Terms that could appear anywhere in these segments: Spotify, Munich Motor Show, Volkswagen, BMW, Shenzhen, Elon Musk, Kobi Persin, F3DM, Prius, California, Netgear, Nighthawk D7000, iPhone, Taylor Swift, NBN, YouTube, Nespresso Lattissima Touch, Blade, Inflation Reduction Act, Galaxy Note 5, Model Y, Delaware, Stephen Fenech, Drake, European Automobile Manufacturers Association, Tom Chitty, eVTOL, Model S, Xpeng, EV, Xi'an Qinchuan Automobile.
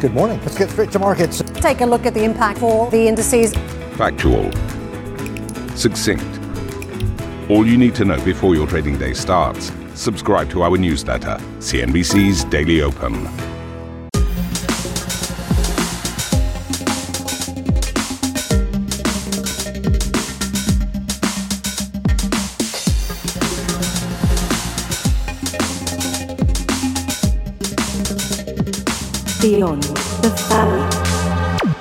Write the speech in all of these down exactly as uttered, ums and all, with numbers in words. Good morning. Let's get straight to markets. Take a look at the impact for the indices. Factual. Succinct. All you need to know before your trading day starts. Subscribe to our newsletter, C N B C's Daily Open. Beyond the Valley.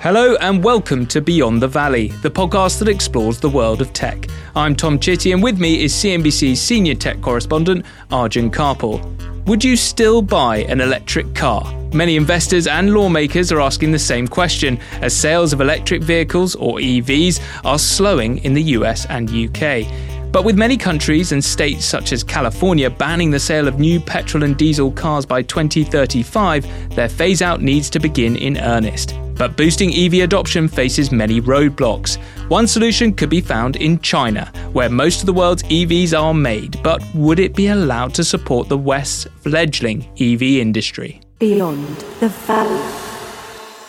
Hello and welcome to Beyond the Valley, the podcast that explores the world of tech. I'm Tom Chitty and with me is C N B C's senior tech correspondent, Arjun Karpal. Would you still buy an electric car? Many investors and lawmakers are asking the same question as sales of electric vehicles, or E Vs, are slowing in the U S and U K. But with many countries and states such as California banning the sale of new petrol and diesel cars by twenty thirty-five, their phase-out needs to begin in earnest. But boosting E V adoption faces many roadblocks. One solution could be found in China, where most of the world's E Vs are made. But would it be allowed to support the West's fledgling E V industry? Beyond the Valley.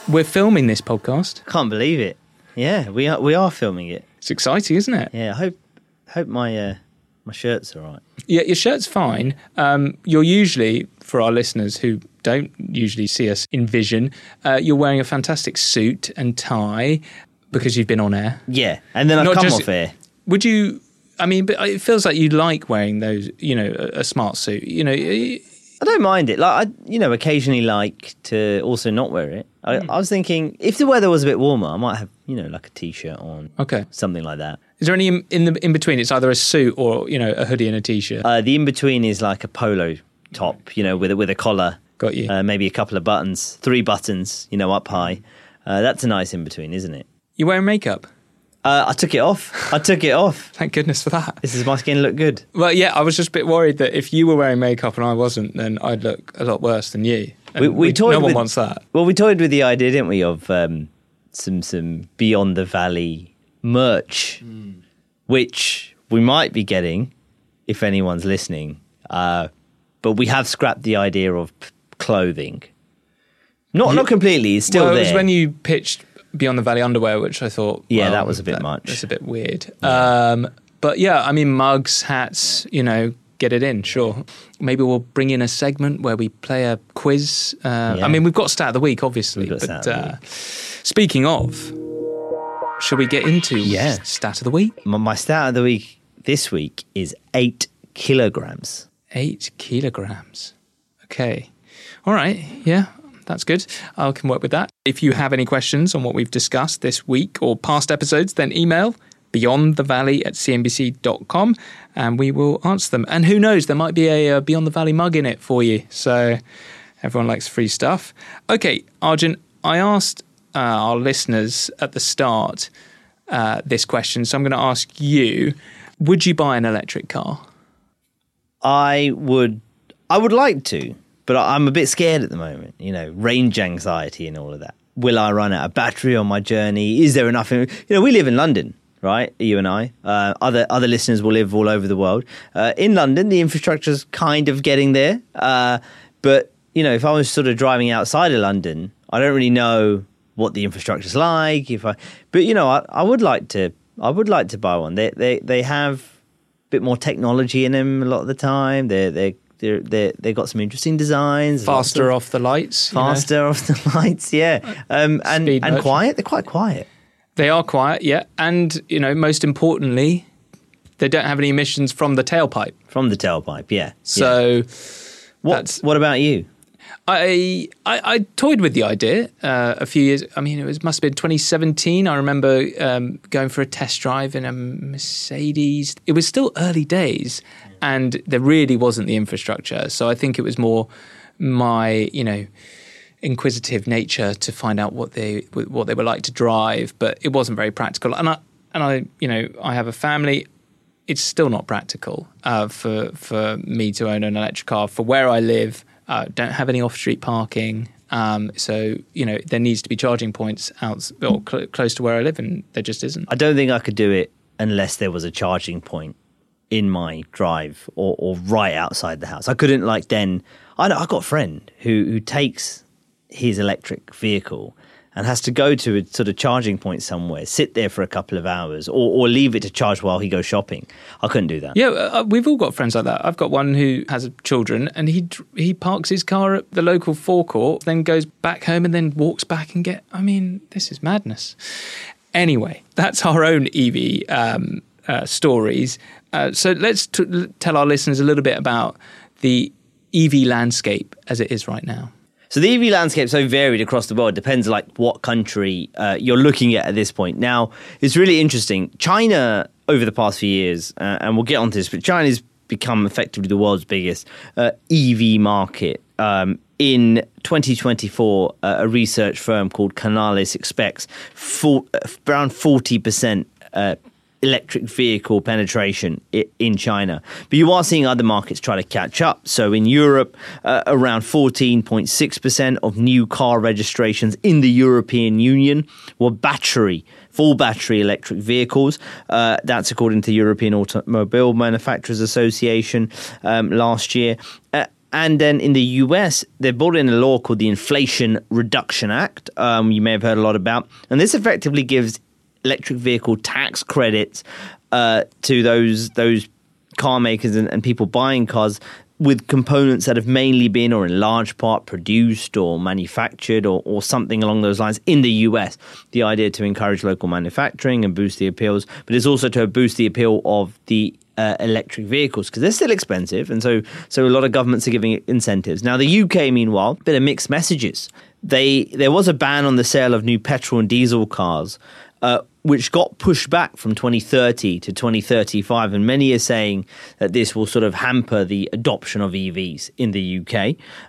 We're filming this podcast. Can't believe it. Yeah, we are, we are filming it. It's exciting, isn't it? Yeah, I hope... hope my uh, my shirt's all right. Yeah, your shirt's fine. Um, you're usually, for our listeners who don't usually see us in vision, uh, you're wearing a fantastic suit and tie because you've been on air. Yeah, and then I've Not come just, off air. Would you, I mean, but it feels like you like wearing those, you know, a, a smart suit. You know, I don't mind it. Like, I, you know, occasionally like to also not wear it. I, mm. I was thinking, if the weather was a bit warmer, I might have, you know, like a T-shirt on. Okay. Something like that. Is there any in, in the in-between? It's either a suit or, you know, a hoodie and a T-shirt. Uh, the in-between is like a polo top, you know, with a, with a collar. Got you. Uh, maybe a couple of buttons, three buttons, you know, up high. Uh, that's a nice in-between, isn't it? You're wearing makeup? Uh, I took it off. I took it off. Thank goodness for that. This is my skin look good. Well, yeah, I was just a bit worried that if you were wearing makeup and I wasn't, then I'd look a lot worse than you. And we, we toyed no with, one wants that. Well, we toyed with the idea, didn't we, of um, some some Beyond the Valley merch, mm. which we might be getting if anyone's listening. Uh, but we have scrapped the idea of p- clothing. Not you, not completely. It's still well, there. It was when you pitched Beyond the Valley underwear, which I thought, yeah, well, that was a bit that, much. That's a bit weird. Yeah. Um, but yeah, I mean, mugs, hats, you know, get it in, sure. Maybe we'll bring in a segment where we play a quiz. Uh, yeah. I mean, we've got Stat of the Week, obviously. But of uh, week. Speaking of, shall we get into yeah. Stat of the Week? My, my Stat of the Week this week is eight kilograms. Eight kilograms. Okay. All right. Yeah. That's good. I can work with that. If you have any questions on what we've discussed this week or past episodes, then email beyond the valley at c n b c dot com and we will answer them. And who knows, there might be a uh, Beyond the Valley mug in it for you. So everyone likes free stuff. Okay, Arjun, I asked uh, our listeners at the start uh, this question. So I'm going to ask you, would you buy an electric car? I would. I would like to. But I'm a bit scared at the moment, you know, range anxiety and all of that. Will I run out of battery on my journey? Is there enough? You know, we live in London, right? You and I. Uh, other other listeners will live all over the world. Uh, in London, the infrastructure's kind of getting there. Uh, but, you know, if I was sort of driving outside of London, I don't really know what the infrastructure's like. If I, But, you know, I, I would like to I would like to buy one. They they they have a bit more technology in them a lot of the time. They're... they're They're, they're, they've got some interesting designs. Faster of, off the lights. Faster you know. off the lights, yeah. Um, and Speed and merchant. quiet. They're quite quiet. They are quiet, yeah. And, you know, most importantly, they don't have any emissions from the tailpipe. From the tailpipe, yeah. So yeah. What, what about you? I, I I toyed with the idea uh, a few years. I mean, it was must have been twenty seventeen. I remember um, going for a test drive in a Mercedes. It was still early days, and there really wasn't the infrastructure. So I think it was more my, you know, inquisitive nature to find out what they what they were like to drive. But it wasn't very practical. And I and I you know I have a family. It's still not practical uh, for for me to own an electric car for where I live. Uh, don't have any off-street parking, um, so you know there needs to be charging points out or cl- close to where I live, and there just isn't. I don't think I could do it unless there was a charging point in my drive or, or right outside the house. I couldn't like then. I know, I've got a friend who who takes his electric vehicle and has to go to a sort of charging point somewhere, sit there for a couple of hours, or, or leave it to charge while he goes shopping. I couldn't do that. Yeah, uh, we've all got friends like that. I've got one who has children, and he he parks his car at the local forecourt, then goes back home and then walks back and get... I mean, this is madness. Anyway, that's our own E V um, uh, stories. Uh, so let's t- tell our listeners a little bit about the E V landscape as it is right now. So the E V landscape is so varied across the world. Depends like what country uh, you're looking at at this point. Now, it's really interesting. China, over the past few years, uh, and we'll get onto this, but China's become effectively the world's biggest uh, E V market. Um, in twenty twenty-four, uh, a research firm called Canalys expects for, uh, around forty percent uh, electric vehicle penetration in China. But you are seeing other markets try to catch up. So in Europe, uh, around fourteen point six percent of new car registrations in the European Union were battery, full battery electric vehicles. Uh, that's according to the European Automobile Manufacturers Association um, last year. Uh, And then in the U S, they brought in a law called the Inflation Reduction Act, um, you may have heard a lot about. And this effectively gives electric vehicle tax credits uh, to those those car makers and, and people buying cars with components that have mainly been or in large part produced or manufactured or, or something along those lines in the U S. The idea to encourage local manufacturing and boost the appeals, but it's also to boost the appeal of the Uh, electric vehicles, because they're still expensive, and so so a lot of governments are giving incentives. Now the U K, meanwhile, bit of mixed messages. They there was a ban on the sale of new petrol and diesel cars, uh, which got pushed back from twenty thirty to twenty thirty-five, and many are saying that this will sort of hamper the adoption of E Vs in the U K,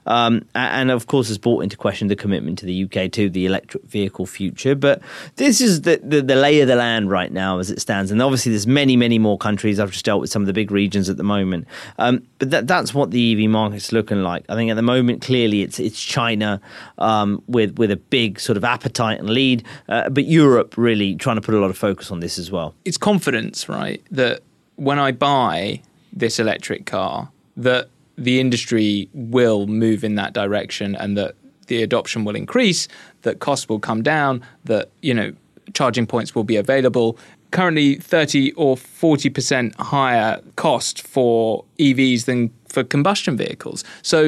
um, and of course has brought into question the commitment to the U K to the electric vehicle future. But this is the, the, the lay of the land right now as it stands, and obviously there's many, many more countries. I've just dealt with some of the big regions at the moment, um, but that, that's what the E V market's looking like. I think at the moment, clearly it's it's China um, with, with a big sort of appetite and lead, uh, but Europe really trying to put a lot of focus on this as well. It's confidence, right? That when I buy this electric car, that the industry will move in that direction and that the adoption will increase, that costs will come down, that, you know, charging points will be available. Currently thirty or forty percent higher cost for E Vs than for combustion vehicles. So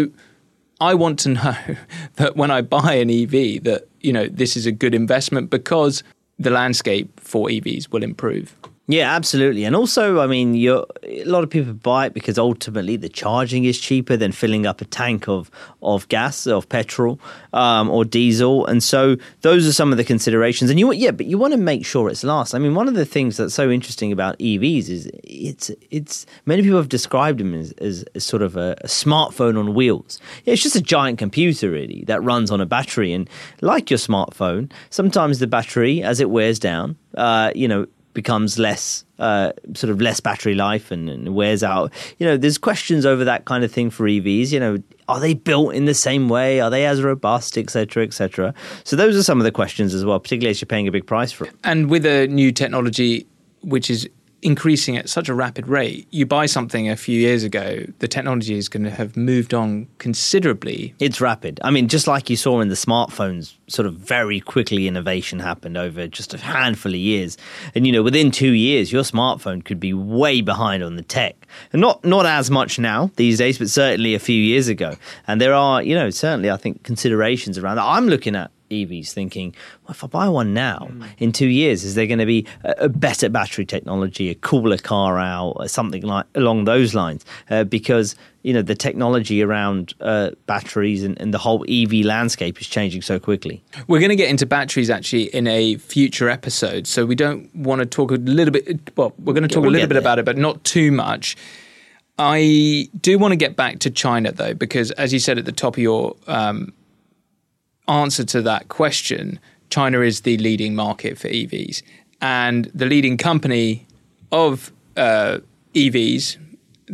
I want to know that when I buy an E V that, you know, this is a good investment because the landscape for E Vs will improve. Yeah, absolutely. And also, I mean, you're, a lot of people buy it because ultimately the charging is cheaper than filling up a tank of, of gas, of petrol um, or diesel. And so those are some of the considerations. And you yeah, but you want to make sure it's lasts. I mean, one of the things that's so interesting about E Vs is it's it's many people have described them as, as, as sort of a, a smartphone on wheels. Yeah, it's just a giant computer, really, that runs on a battery. And like your smartphone, sometimes the battery, as it wears down, uh, you know, becomes less uh, sort of less battery life and, and wears out. You know, there's questions over that kind of thing for E Vs. You know, are they built in the same way? Are they as robust, et cetera, et cetera? So those are some of the questions as well, particularly as you're paying a big price for it. And with a new technology which is increasing at such a rapid rate, you buy something a few years ago, the technology is going to have moved on considerably. It's rapid. I mean, just like you saw in the smartphones, sort of very quickly innovation happened over just a handful of years. And, you know, within two years, your smartphone could be way behind on the tech. And not, not as much now these days, but certainly a few years ago. And there are, you know, certainly, I think, considerations around that. I'm looking at E Vs thinking, well, if I buy one now, mm. in two years, is there going to be a, a better battery technology, a cooler car out, or something like along those lines? Uh, because, you know, the technology around uh, batteries and, and the whole E V landscape is changing so quickly. We're going to get into batteries actually in a future episode. So we don't want to talk a little bit, well, we're going to talk we'll a little bit there. about it, but not too much. I do want to get back to China though, because as you said at the top of your um answer to that question, China is the leading market for E Vs, and the leading company of uh, E Vs,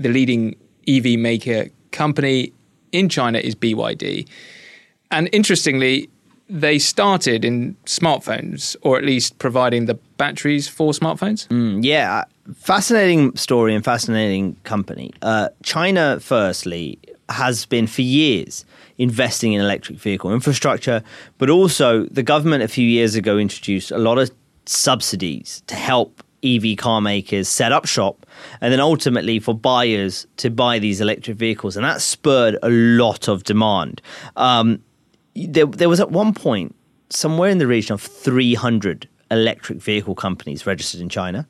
the leading E V maker company in China is B Y D. And interestingly, they started in smartphones, or at least providing the batteries for smartphones. Mm, yeah, fascinating story and fascinating company. Uh, China, firstly, has been for years investing in electric vehicle infrastructure, but also the government a few years ago introduced a lot of subsidies to help E V car makers set up shop and then ultimately for buyers to buy these electric vehicles. And that spurred a lot of demand. Um, there, there was at one point somewhere in the region of three hundred electric vehicle companies registered in China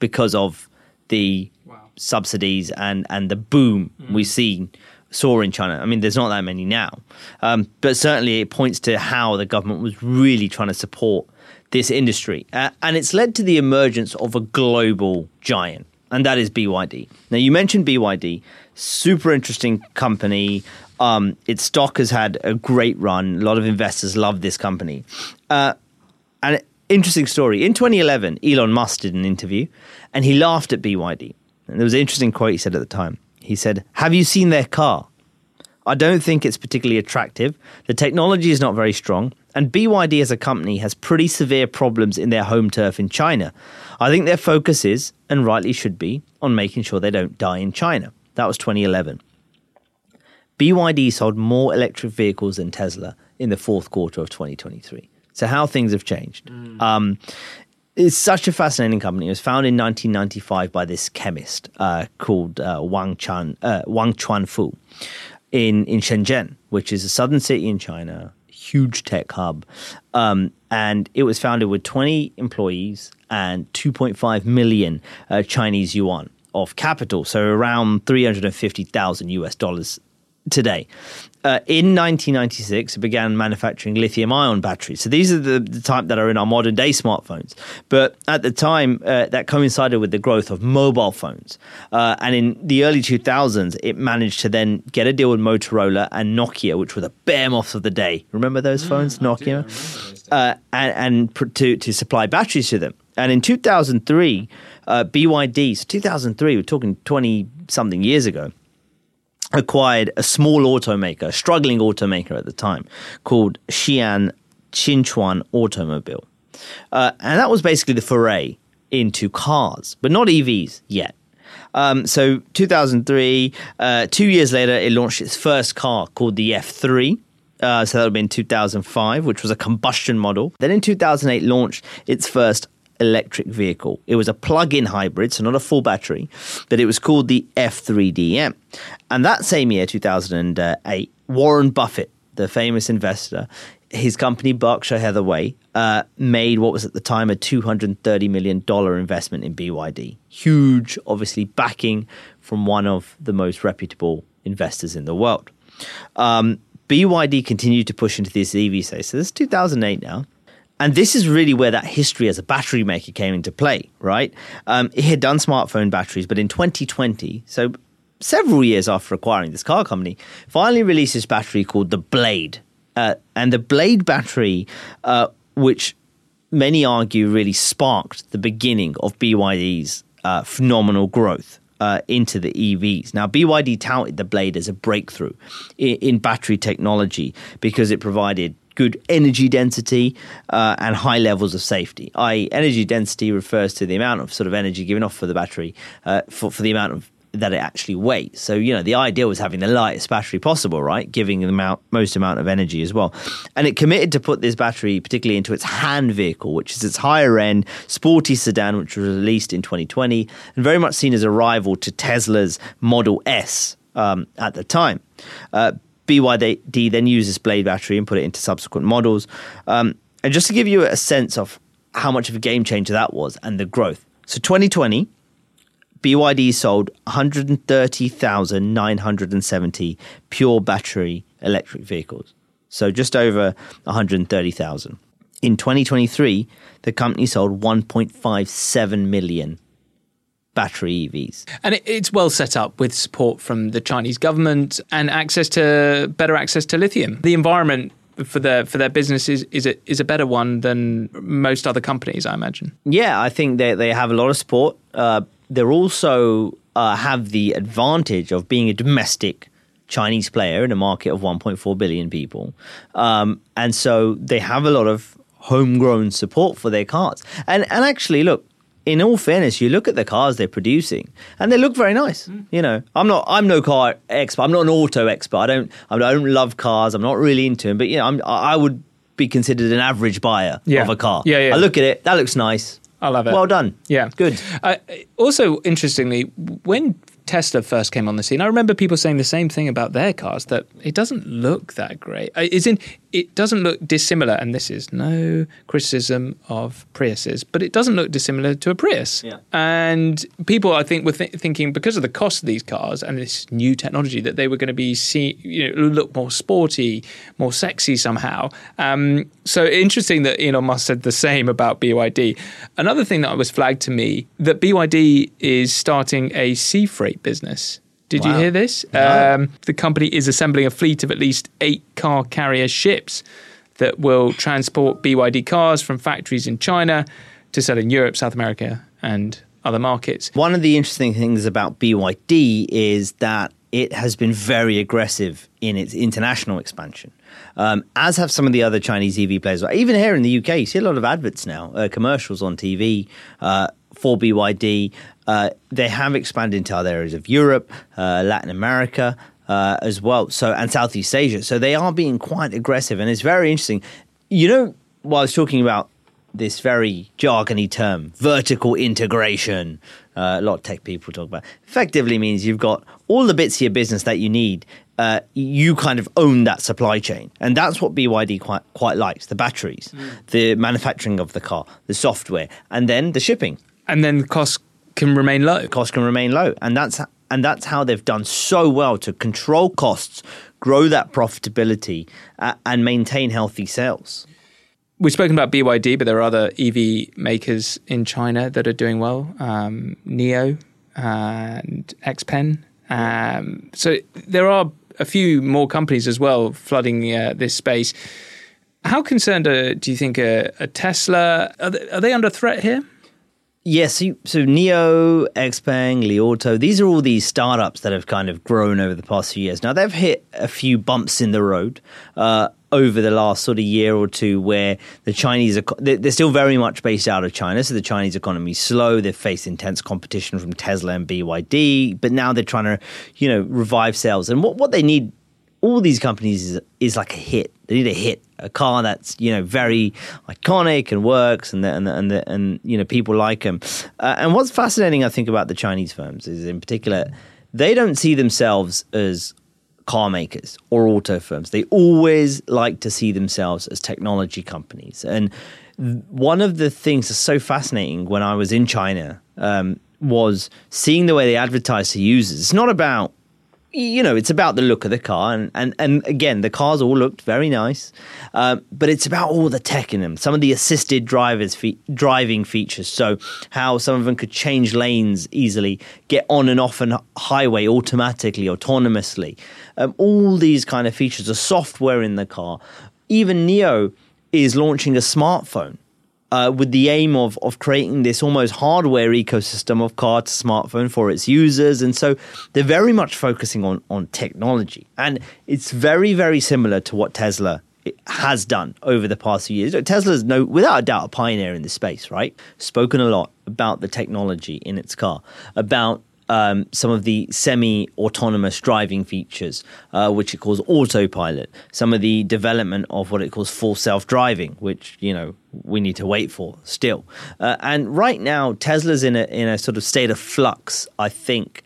because of the wow. subsidies and, and the boom mm. we've seen saw in China. I mean, there's not that many now. Um, but certainly it points to how the government was really trying to support this industry. Uh, and it's led to the emergence of a global giant, and that is B Y D. Now, you mentioned B Y D, super interesting company. Um, its stock has had a great run. A lot of investors love this company. Uh, and interesting story. In twenty eleven, Elon Musk did an interview, and he laughed at B Y D. And there was an interesting quote he said at the time. He said, "Have you seen their car? I don't think it's particularly attractive. The technology is not very strong. And B Y D as a company has pretty severe problems in their home turf in China. I think their focus is, and rightly should be, on making sure they don't die in China." That was twenty eleven. B Y D sold more electric vehicles than Tesla in the fourth quarter of twenty twenty-three. So how things have changed. Mm. Um, it's such a fascinating company. It was founded in nineteen ninety-five by this chemist uh, called uh, Wang Chan, uh, Wang Chuanfu in, in Shenzhen, which is a southern city in China. Huge tech hub, um, and it was founded with twenty employees and two point five million uh, Chinese yuan of capital, so around three hundred fifty thousand U S dollars today. Uh, in nineteen ninety-six, it began manufacturing lithium-ion batteries. So these are the, the type that are in our modern-day smartphones. But at the time, uh, that coincided with the growth of mobile phones. Uh, and in the early two thousands, it managed to then get a deal with Motorola and Nokia, which were the behemoths of the day. Remember those phones, mm, Nokia? I do, I remember those days. Uh, and and pr- to, to supply batteries to them. And in two thousand three, uh, B Y D, so two thousand three, we're talking twenty-something years ago, acquired a small automaker, a struggling automaker at the time, called Xi'an Qinchuan Automobile. Uh, and that was basically the foray into cars, but not E Vs yet. Um, so two thousand three, uh, two years later, it launched its first car called the F three. Uh, so that would have been two thousand five, which was a combustion model. Then in two thousand eight, launched its first electric vehicle. It was a plug-in hybrid, so not a full battery, but it was called the F three D M. And that same year, two thousand eight, Warren Buffett, the famous investor, his company Berkshire Hathaway uh, made what was at the time a two hundred thirty million dollars investment in B Y D. Huge, obviously, backing from one of the most reputable investors in the world. Um, B Y D continued to push into this E V space. So this is two thousand eight now. And this is really where that history as a battery maker came into play, right? Um, it had done smartphone batteries, but in twenty twenty, so several years after acquiring this car company, finally released this battery called the Blade. Uh, and the Blade battery, uh, which many argue really sparked the beginning of B Y D's uh, phenomenal growth uh, into the E Vs. Now, B Y D touted the Blade as a breakthrough in, in battery technology because it provided good energy density uh, and high levels of safety. that is, energy density refers to the amount of sort of energy given off for the battery uh, for, for the amount of that it actually weighs. So, you know, the idea was having the lightest battery possible, right? Giving the amount, most amount of energy as well. And it committed to put this battery particularly into its hand vehicle, which is its higher end sporty sedan, which was released in twenty twenty and very much seen as a rival to Tesla's Model S um, at the time. Uh, B Y D then used this Blade battery and put it into subsequent models. Um, and just to give you a sense of how much of a game changer that was and the growth. So twenty twenty, B Y D sold one hundred thirty thousand nine hundred seventy pure battery electric vehicles. So just over one hundred thirty thousand. In twenty twenty-three, the company sold one point five seven million battery E Vs. And it's well set up with support from the Chinese government and access to better access to lithium. The environment for their for their business is is a, is a better one than most other companies, I imagine. Yeah, I think they, they have a lot of support. Uh, they're also uh, have the advantage of being a domestic Chinese player in a market of one point four billion people. Um, and so they have a lot of homegrown support for their cars. And and actually, look, in all fairness, you look at the cars they're producing, and they look very nice. Mm. You know, I'm not, I'm no car expert. I'm not an auto expert. I don't, I don't love cars. I'm not really into them. But you know, I'm, I would be considered an average buyer yeah. of a car. Yeah, yeah. I look at it. That looks nice. I love it. Well done. Yeah, good. Uh, also, interestingly, when Tesla first came on the scene, I remember people saying the same thing about their cars, that it doesn't look that great. It's in, it doesn't look dissimilar, and this is no criticism of Priuses, but it doesn't look dissimilar to a Prius. Yeah. And people, I think, were th- thinking because of the cost of these cars and this new technology that they were going to be see, you know, look more sporty, more sexy somehow. Um, so interesting that Elon Musk said the same about B Y D. Another thing that was flagged to me, that B Y D is starting a sea freight business. Did wow. you hear this? No. Um, the company is assembling a fleet of at least eight car carrier ships that will transport B Y D cars from factories in China to sell in Europe, South America, and other markets. One of the interesting things about B Y D is that it has been very aggressive in its international expansion, um, as have some of the other Chinese E V players. Even here in the U K, you see a lot of adverts now, uh, commercials on T V uh, for B Y D. Uh, they have expanded into other areas of Europe, uh, Latin America uh, as well, so and Southeast Asia. So they are being quite aggressive, and it's very interesting. You know, while I was talking about this very jargony term, vertical integration, uh, a lot of tech people talk about, effectively means you've got all the bits of your business that you need. Uh, you kind of own that supply chain. And that's what B Y D quite quite likes, the batteries, mm. the manufacturing of the car, the software, and then the shipping. And then the cost can remain low. Costs can remain low. And that's and that's how they've done so well to control costs, grow that profitability, uh, and maintain healthy sales. We've spoken about B Y D, but there are other E V makers in China that are doing well. Um, N I O and Xpeng. Um, so there are a few more companies as well flooding uh, this space. How concerned are, do you think uh, a Tesla, are they, are they under threat here? Yes, yeah, so, so N I O, Xpeng, Li Auto, these are all these startups that have kind of grown over the past few years. Now, they've hit a few bumps in the road uh, over the last sort of year or two where the Chinese, they're still very much based out of China, so the Chinese economy is slow. They've faced intense competition from Tesla and B Y D, but now they're trying to, you know, revive sales. And what, what they need, all these companies, is, is like a hit. They need a hit, a car that's, you know, very iconic and works, and the, and the, and the, and you know, people like them. Uh, and what's fascinating, I think, about the Chinese firms is, in particular, they don't see themselves as car makers or auto firms. They always like to see themselves as technology companies. And one of the things that's so fascinating when I was in China um, was seeing the way they advertise to users. It's not about, you know, it's about the look of the car. And, and, and again, the cars all looked very nice. Uh, but it's about all the tech in them. Some of the assisted drivers fe- driving features. So how some of them could change lanes easily, get on and off a highway automatically, autonomously. Um, all these kind of features, the software in the car. Even N I O is launching a smartphone uh, with the aim of, of creating this almost hardware ecosystem of car to smartphone for its users. And so they're very much focusing on, on technology. And it's very, very similar to what Tesla has done over the past few years. Tesla's, no, without a doubt, a pioneer in this space, right? Spoken a lot about the technology in its car, about Um, some of the semi-autonomous driving features, uh, which it calls autopilot, some of the development of what it calls full self-driving, which, you know, we need to wait for still. Uh, and right now, Tesla's in a in a sort of state of flux, I think.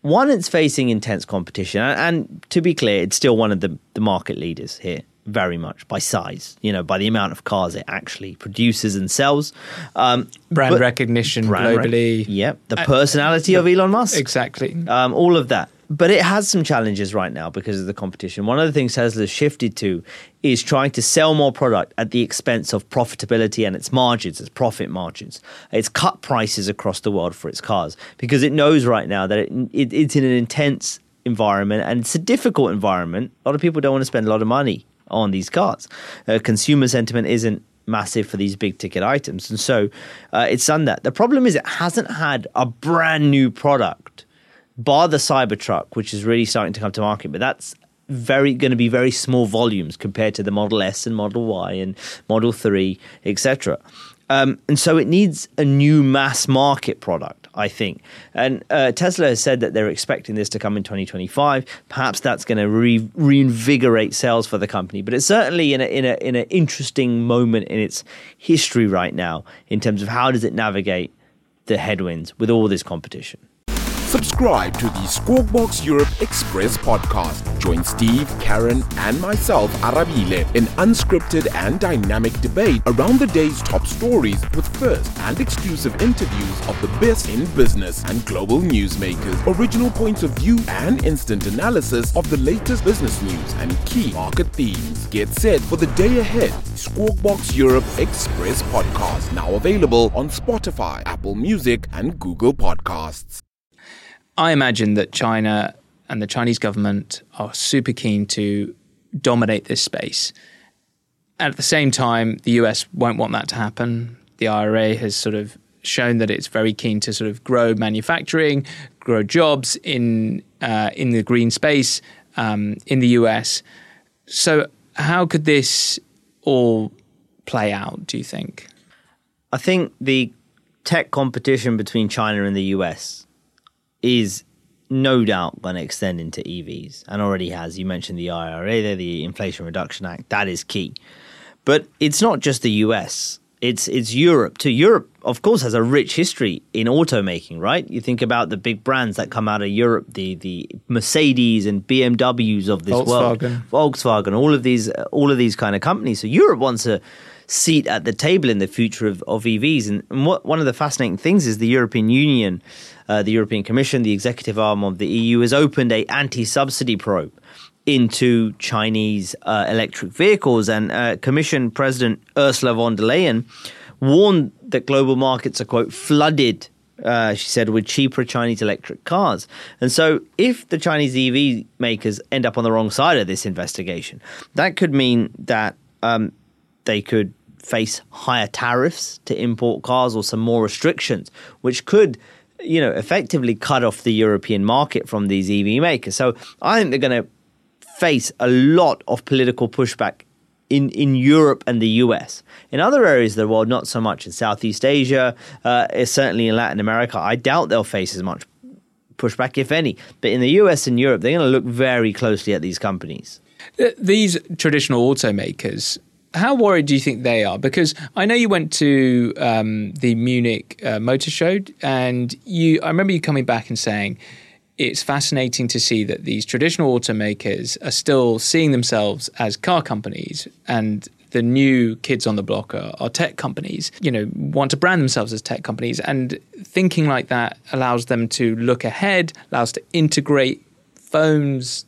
One, it's facing intense competition. And, and to be clear, it's still one of the, the market leaders here, very much, by size, you know, by the amount of cars it actually produces and sells. Um, brand but, recognition brand globally. Rec- yeah, the personality uh, of Elon Musk. Exactly. Um, all of that. But it has some challenges right now because of the competition. One of the things Tesla's shifted to is trying to sell more product at the expense of profitability and its margins, its profit margins. It's cut prices across the world for its cars because it knows right now that it, it, it's in an intense environment, and it's a difficult environment. A lot of people don't want to spend a lot of money on these cars. Uh, consumer sentiment isn't massive for these big ticket items. And so uh, it's done that. The problem is it hasn't had a brand new product, bar the Cybertruck, which is really starting to come to market. But that's very going to be very small volumes compared to the Model S and Model Y and Model three, et cetera. Um, and so it needs a new mass market product, I think. And uh, Tesla has said that they're expecting this to come in twenty twenty-five. Perhaps that's going to re- reinvigorate sales for the company. But it's certainly in a, in a, in an interesting moment in its history right now in terms of how does it navigate the headwinds with all this competition. Subscribe to the Squawkbox Europe Express podcast. Join Steve, Karen, and myself, Arabile, in unscripted and dynamic debate around the day's top stories with first and exclusive interviews of the best in business and global newsmakers, original points of view, and instant analysis of the latest business news and key market themes. Get set for the day ahead. Squawkbox Europe Express podcast, now available on Spotify, Apple Music, and Google Podcasts. I imagine that China and the Chinese government are super keen to dominate this space. At the same time, the U S won't want that to happen. The I R A has sort of shown that it's very keen to sort of grow manufacturing, grow jobs in uh, in the green space um, in the U S. So how could this all play out, do you think? I think the tech competition between China and the U S is no doubt going to extend into E Vs and already has. You mentioned the I R A there, the Inflation Reduction Act. That is key. But it's not just the U S. It's it's Europe too. Europe, of course, has a rich history in automaking, right? You think about the big brands that come out of Europe, the the Mercedes and B M Ws of this world. Volkswagen, all of these all of these kind of companies. So Europe wants a seat at the table in the future of, of E Vs. And, and what, one of the fascinating things is the European Union, uh, the European Commission, the executive arm of the E U, has opened a anti-subsidy probe into Chinese uh, electric vehicles. And uh, Commission President Ursula von der Leyen warned that global markets are, quote, flooded, uh, she said, with cheaper Chinese electric cars. And so if the Chinese E V makers end up on the wrong side of this investigation, that could mean that um, they could face higher tariffs to import cars or some more restrictions, which could, you know, effectively cut off the European market from these E V makers. So I think they're going to face a lot of political pushback in, in Europe and the U S. In other areas of the world, not so much. In Southeast Asia, uh, certainly in Latin America, I doubt they'll face as much pushback, if any. But in the U S and Europe, they're going to look very closely at these companies. These traditional automakers, how worried do you think they are? Because I know you went to um, the Munich uh, Motor Show, and you I remember you coming back and saying it's fascinating to see that these traditional automakers are still seeing themselves as car companies, and the new kids on the block are, are tech companies, you know, want to brand themselves as tech companies. And thinking like that allows them to look ahead, allows to integrate phones,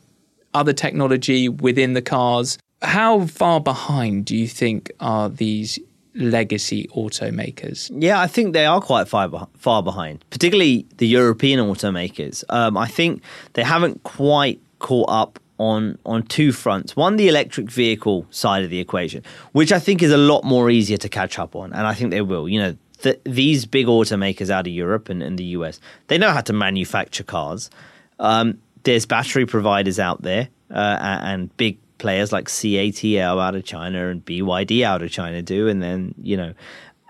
other technology within the cars. How far behind do you think are these legacy automakers? Yeah, I think they are quite far, be- far behind, particularly the European automakers. Um, I think they haven't quite caught up on, on two fronts. One, the electric vehicle side of the equation, which I think is a lot more easier to catch up on. And I think they will. You know, th- these big automakers out of Europe and, and the U S, they know how to manufacture cars. Um, there's battery providers out there uh, and big players like C A T L out of China and B Y D out of China do, and then, you know,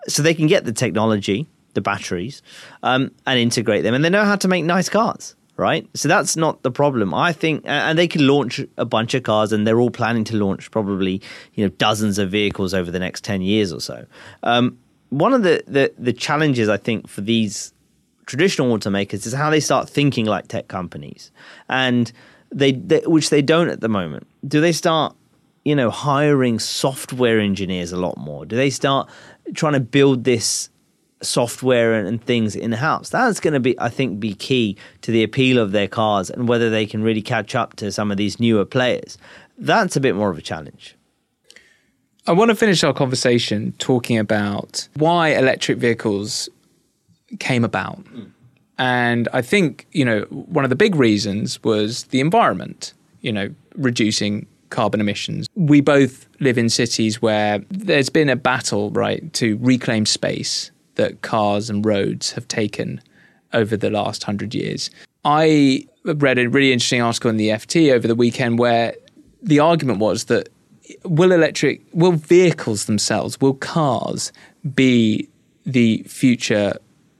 so they can get the technology, the batteries, um, and integrate them, and they know how to make nice cars, right? So that's not the problem, I think, and they can launch a bunch of cars, and they're all planning to launch probably, you know, dozens of vehicles over the next ten years or so. Um, one of the, the the challenges, I think, for these traditional automakers is how they start thinking like tech companies, and They, they, which they don't at the moment. Do they start, you know, hiring software engineers a lot more? Do they start trying to build this software and, and things in-house? That's going to be, I think, be key to the appeal of their cars and whether they can really catch up to some of these newer players. That's a bit more of a challenge. I want to finish our conversation talking about why electric vehicles came about. Mm. And I think, you know, one of the big reasons was the environment, you know, reducing carbon emissions. We both live in cities where there's been a battle, right, to reclaim space that cars and roads have taken over the last hundred years. I read a really interesting article in the F T over the weekend where the argument was that will electric, will vehicles themselves, will cars be the future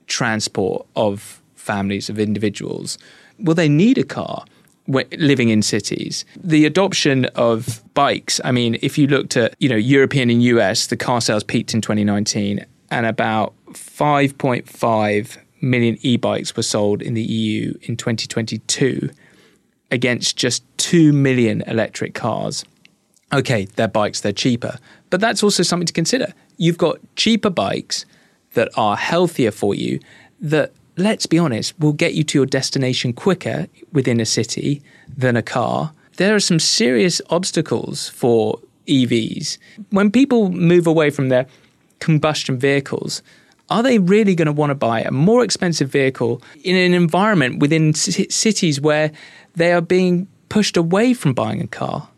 transport of families, of individuals? Will they need a car living in cities? The adoption of bikes, I mean, if you looked at, you know, European and U S, the car sales peaked in twenty nineteen and about five point five million e-bikes were sold in the E U in twenty twenty-two against just two million electric cars. Okay, they're bikes, they're cheaper. But that's also something to consider. You've got cheaper bikes that are healthier for you that, let's be honest, will get you to your destination quicker within a city than a car. There are some serious obstacles for E Vs. When people move away from their combustion vehicles, are they really going to want to buy a more expensive vehicle in an environment within c- cities where they are being pushed away from buying a car?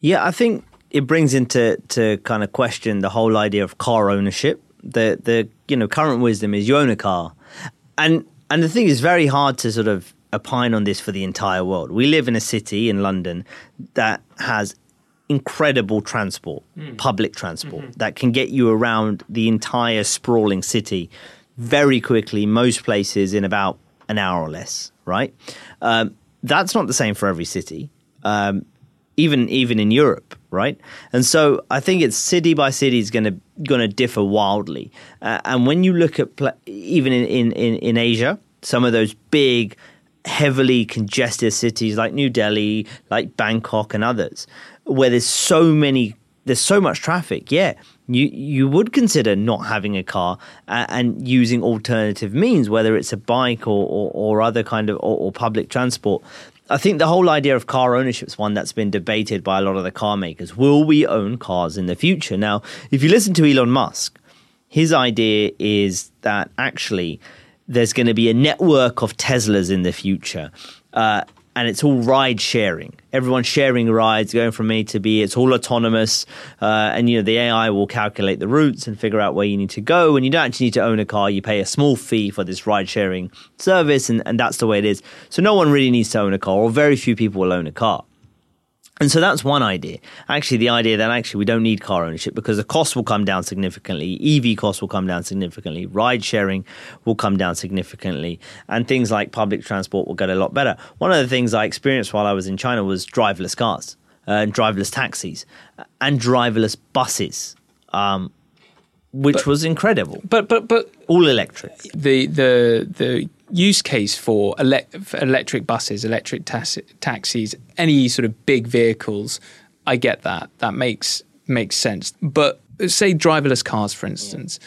Yeah, I think it brings into to kind of question the whole idea of car ownership. The the you know current wisdom is you own a car, and and the thing is very hard to sort of opine on this for the entire world. We live in a city in London that has incredible transport, mm. public transport mm-hmm. that can get you around the entire sprawling city very quickly. Most places in about an hour or less. Right, um, that's not the same for every city, um, even even in Europe. Right, and so I think it's city by city is going to going to differ wildly. Uh, and when you look at pl- even in, in, in, in Asia, some of those big, heavily congested cities like New Delhi, like Bangkok, and others, where there's so many, there's so much traffic. Yeah, you you would consider not having a car and, and using alternative means, whether it's a bike or or, or other kind of or, or public transport. I think the whole idea of car ownership is one that's been debated by a lot of the car makers. Will we own cars in the future? Now, if you listen to Elon Musk, his idea is that actually there's going to be a network of Teslas in the future, uh, and it's all ride sharing. Everyone's sharing rides, going from A to B. It's all autonomous, uh, and you know the A I will calculate the routes and figure out where you need to go. And you don't actually need to own a car. You pay a small fee for this ride sharing service, and, and that's the way it is. So no one really needs to own a car, or very few people will own a car. And so that's one idea. Actually, the idea that actually we don't need car ownership because the cost will come down significantly. E V costs will come down significantly. Ride sharing will come down significantly. And things like public transport will get a lot better. One of the things I experienced while I was in China was driverless cars, uh, driverless taxis, and driverless buses, um, which but, was incredible. But but but all electric. The the the. Use case for, ele- for electric buses, electric tas- taxis, any sort of big vehicles, I get that. That makes makes sense. But say driverless cars, for instance, yeah.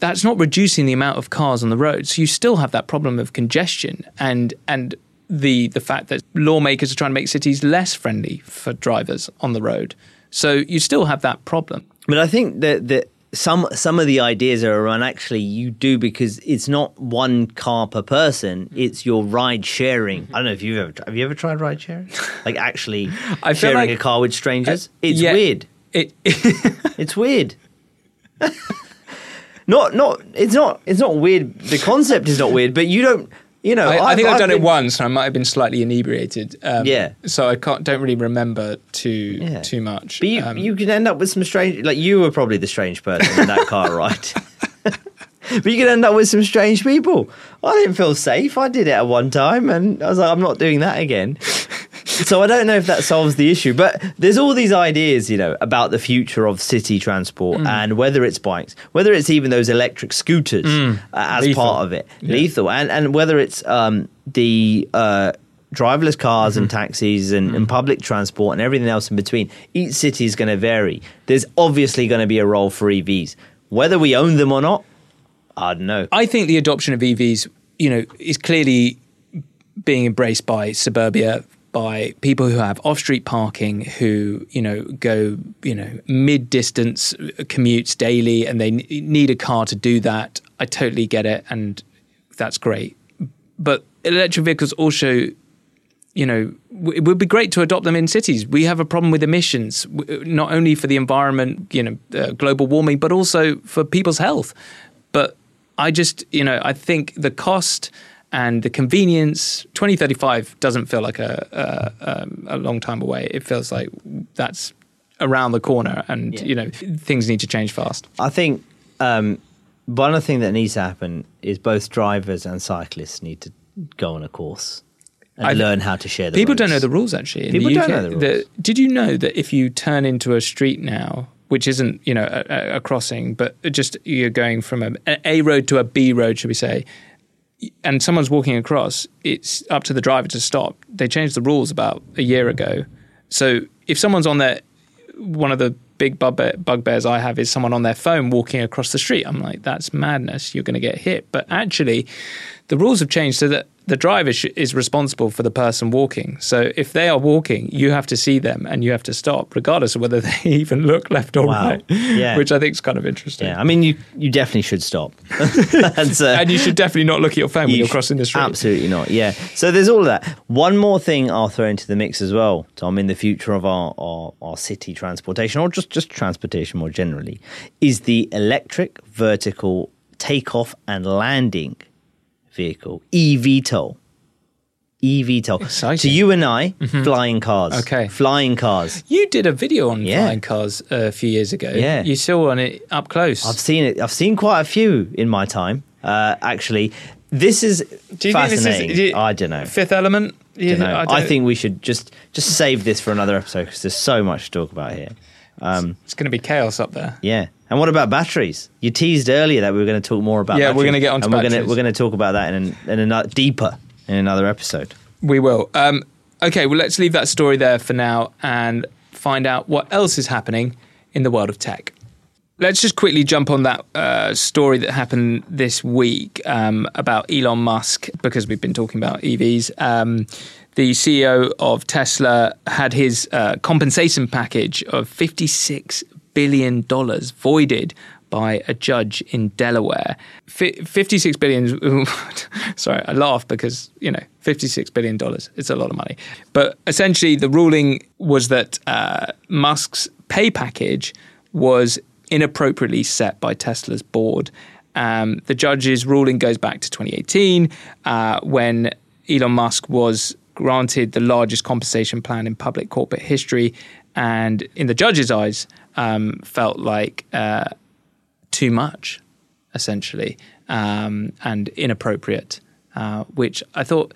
that's not reducing the amount of cars on the road. So you still have that problem of congestion and and the the fact that lawmakers are trying to make cities less friendly for drivers on the road. So you still have that problem. But I think that the Some some of the ideas are around actually you do because it's not one car per person, it's your ride sharing. I don't know if you've ever tried. Have you ever tried ride sharing? Like actually I sharing like, a car with strangers? It's yeah, weird. It, it's weird. not not it's not it's not weird. The concept is not weird, but you don't you know I, I think I've, I've done been, it once and I might have been slightly inebriated. Um, yeah. So I can't don't really remember too yeah. too much. But you, um, you could end up with some strange like you were probably the strange person in that car ride. But you could end up with some strange people. I didn't feel safe. I did it at one time and I was like, I'm not doing that again. So I don't know if that solves the issue. But there's all these ideas, you know, about the future of city transport mm. and whether it's bikes, whether it's even those electric scooters mm. uh, as lethal. Part of it. Yeah. Lethal. And and whether it's um, the uh, driverless cars mm-hmm. and taxis and, mm-hmm. and public transport and everything else in between. Each city is going to vary. There's obviously going to be a role for E Vs. Whether we own them or not, I don't know. I think the adoption of E Vs, you know, is clearly being embraced by suburbia, by people who have off-street parking, who, you know, go, you know, mid-distance commutes daily and they need a car to do that. I totally get it and that's great. But electric vehicles also, you know, it would be great to adopt them in cities. We have a problem with emissions, not only for the environment, you know, uh, global warming, but also for people's health. But I just, you know, I think the cost and the convenience, twenty thirty-five doesn't feel like a, a, um, a long time away. It feels like that's around the corner and, yeah. you know, things need to change fast. I think um, one other thing that needs to happen is both drivers and cyclists need to go on a course and I learn how to share the people roads. Don't know the rules, actually. In people the U K, don't know the rules. The, did you know that if you turn into a street now, which isn't, you know, a, a crossing, but just you're going from a, a road to a B road, should we say, and someone's walking across, it's up to the driver to stop. They changed the rules about a year ago. So if someone's on their, one of the big bugbear, bugbears I have is someone on their phone walking across the street. I'm like, that's madness. You're going to get hit. But actually, the rules have changed so that the driver sh- is responsible for the person walking. So if they are walking, you have to see them and you have to stop, regardless of whether they even look left or wow. right, yeah. which I think is kind of interesting. Yeah, I mean, you, you definitely should stop. and, uh, and you should definitely not look at your phone you when you're crossing the street. Absolutely not, yeah. So there's all of that. One more thing I'll throw into the mix as well, Tom, in the future of our, our, our city transportation, or just, just transportation more generally, is the electric vertical takeoff and landing vehicle, eVTOL. eVTOL. Exciting. So you and I, mm-hmm. flying cars. Okay. Flying cars. You did a video on yeah. flying cars a few years ago. Yeah. You saw on it up close. I've seen it. I've seen quite a few in my time, uh, actually. This is do you fascinating. Think this is, do you, I don't know. Fifth Element? Yeah, I, I think we should just, just save this for another episode because there's so much to talk about here. Um, it's, it's going to be chaos up there. Yeah. And what about batteries? You teased earlier that we were going to talk more about yeah, batteries. Yeah, we're going to get onto and batteries. We're going to, we're going to talk about that in, in another, deeper in another episode. We will. Um, okay, well, let's leave that story there for now and find out what else is happening in the world of tech. Let's just quickly jump on that uh, story that happened this week um, about Elon Musk, because we've been talking about E Vs. Um, the C E O of Tesla had his uh, compensation package of fifty-six billion dollars voided by a judge in Delaware. F- fifty-six billion sorry, I laugh because, you know, fifty-six billion dollars, it's a lot of money. But essentially the ruling was that uh, Musk's pay package was inappropriately set by Tesla's board. Um, the judge's ruling goes back to twenty eighteen uh, when Elon Musk was granted the largest compensation plan in public corporate history, and in the judge's eyes, Um, felt like uh, too much, essentially, um, and inappropriate, uh, which I thought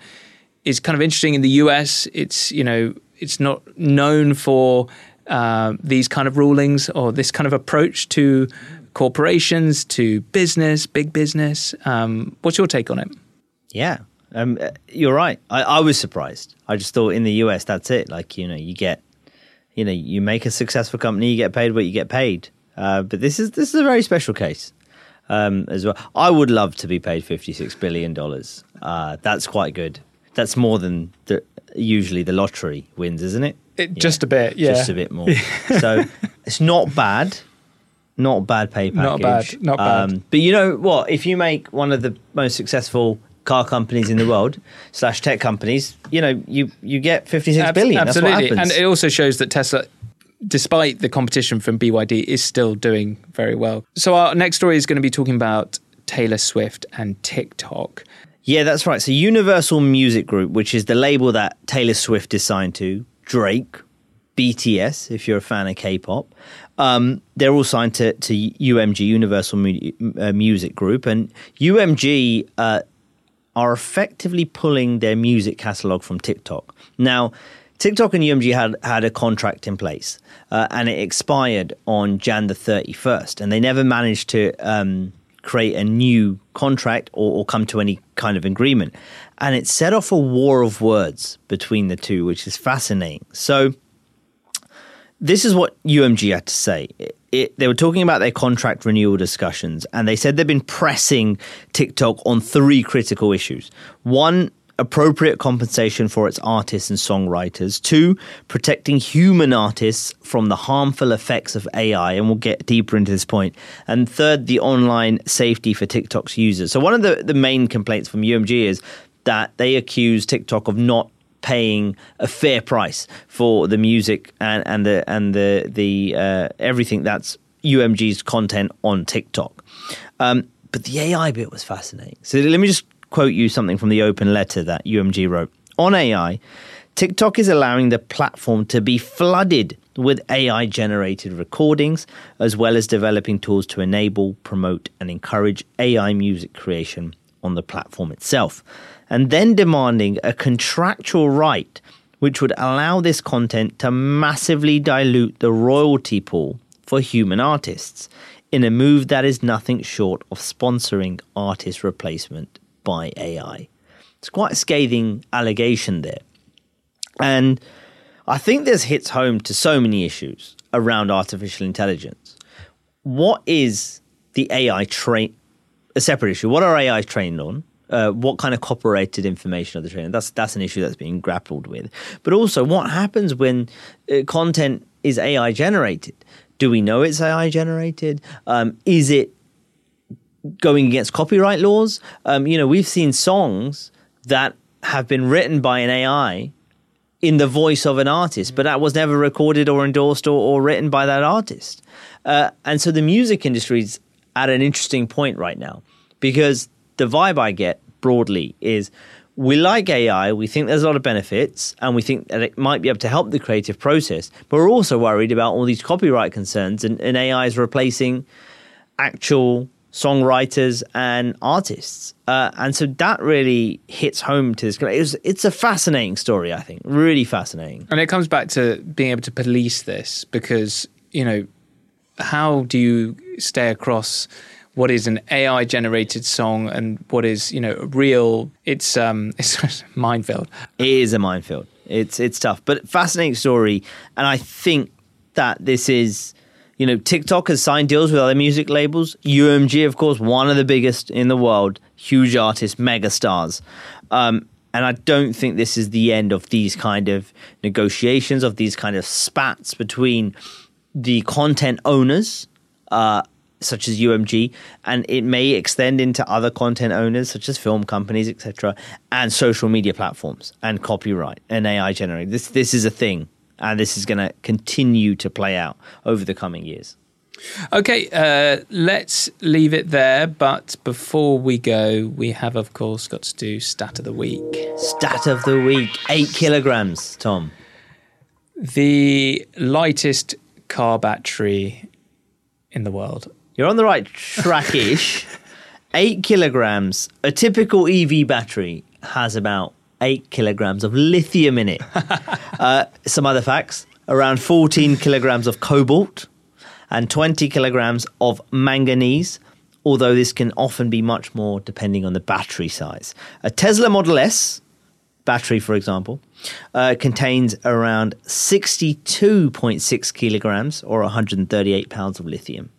is kind of interesting. In the U S, it's, you know, it's not known for uh, these kind of rulings or this kind of approach to corporations, to business, big business. Um, what's your take on it? Yeah, um, you're right. I, I was surprised. I just thought in the U S, that's it. Like, you know, you get You know, you make a successful company, you get paid what you get paid. Uh, but this is this is a very special case um, as well. I would love to be paid fifty-six billion dollars. Uh, that's quite good. That's more than the, usually the lottery wins, isn't it? it yeah. Just a bit, yeah. Just a bit more. So it's not bad. Not bad pay package. Not bad, not bad. Um, but you know what? If you make one of the most successful car companies in the world slash tech companies, you know, you, you get fifty-six Ab- billion. Absolutely. That's what happens. And it also shows that Tesla, despite the competition from B Y D, is still doing very well. So our next story is going to be talking about Taylor Swift and TikTok. Yeah, that's right. So Universal Music Group, which is the label that Taylor Swift is signed to, Drake, B T S, if you're a fan of K-pop, um, they're all signed to, to U M G, Universal Mu- uh, Music Group. And U M G, uh, are effectively pulling their music catalogue from TikTok. Now, TikTok and U M G had, had a contract in place uh, and it expired on January the thirty-first, and they never managed to um, create a new contract or, or come to any kind of agreement. And it set off a war of words between the two, which is fascinating. So this is what U M G had to say. It, It, they were talking about their contract renewal discussions, and they said they've been pressing TikTok on three critical issues. One, appropriate compensation for its artists and songwriters. Two, protecting human artists from the harmful effects of A I, and we'll get deeper into this point. And third, the online safety for TikTok's users. So one of the, the main complaints from U M G is that they accuse TikTok of not paying a fair price for the music and, and the and the the uh, everything that's U M G's content on TikTok. Um, but the A I bit was fascinating. So let me just quote you something from the open letter that U M G wrote. On A I, TikTok is allowing the platform to be flooded with A I-generated recordings, as well as developing tools to enable, promote, and encourage A I music creation on the platform itself, and then demanding a contractual right which would allow this content to massively dilute the royalty pool for human artists, in a move that is nothing short of sponsoring artist replacement by A I. It's quite a scathing allegation there. And I think this hits home to so many issues around artificial intelligence. What is the A I train? A separate issue. What are A I trained on? Uh, what kind of corroborated information are they trained on? That's, that's an issue that's being grappled with. But also, what happens when uh, content is A I generated? Do we know it's A I generated? Um, is it going against copyright laws? Um, you know, we've seen songs that have been written by an A I in the voice of an artist, but that was never recorded or endorsed or, or written by that artist. Uh, and so the music industry is at an interesting point right now, because the vibe I get broadly is we like A I, we think there's a lot of benefits, and we think that it might be able to help the creative process, but we're also worried about all these copyright concerns and, and A I is replacing actual songwriters and artists. Uh, and so that really hits home to this. It was, it's a fascinating story, I think, really fascinating. And it comes back to being able to police this, because, you know, how do you stay across what is an A I generated song and what is, you know, real? It's um it's a minefield. It is a minefield. It's it's tough, but fascinating story. And I think that this is, you know, TikTok has signed deals with other music labels. U M G, of course, one of the biggest in the world, huge artists, mega stars. Um, And I don't think this is the end of these kind of negotiations, of these kind of spats between the content owners, uh, such as U M G, and it may extend into other content owners, such as film companies, et cetera, and social media platforms, and copyright, and A I generated. This this is a thing, and this is going to continue to play out over the coming years. Okay, uh, let's leave it there. But before we go, we have, of course, got to do Stat of the Week. Stat of the Week, eight kilograms, Tom. The lightest car battery in the world. You're on the right track-ish. Eight kilograms. A typical E V battery has about eight kilograms of lithium in it. uh, some other facts. Around fourteen kilograms of cobalt and twenty kilograms of manganese, although this can often be much more depending on the battery size. A Tesla Model S battery, for example, uh, contains around sixty-two point six kilograms or one hundred thirty-eight pounds of lithium.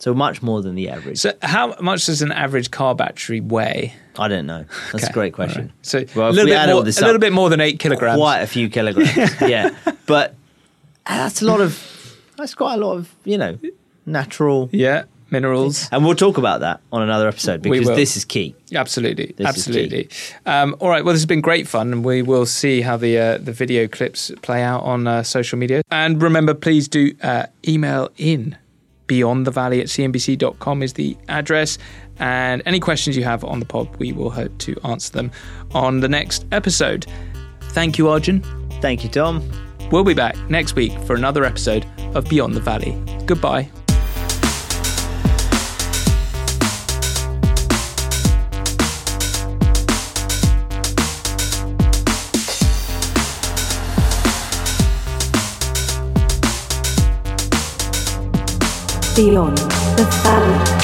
So much more than the average. So how much does an average car battery weigh? I don't know. That's okay. A great question. Right. So well, a, little bit more, a up, little bit more than eight kilograms. Quite a few kilograms, yeah. But that's a lot of, that's quite a lot of, you know, natural. Yeah. Minerals. And we'll talk about that on another episode, because this is key. Absolutely. This Absolutely. Key. Um, all right. Well, this has been great fun, and we will see how the uh, the video clips play out on uh, social media. And remember, please do uh, email in. beyondthevalley at c n b c dot com is the address. And any questions you have on the pod, we will hope to answer them on the next episode. Thank you, Arjun. Thank you, Tom. We'll be back next week for another episode of Beyond the Valley. Goodbye. Beyond the Valley.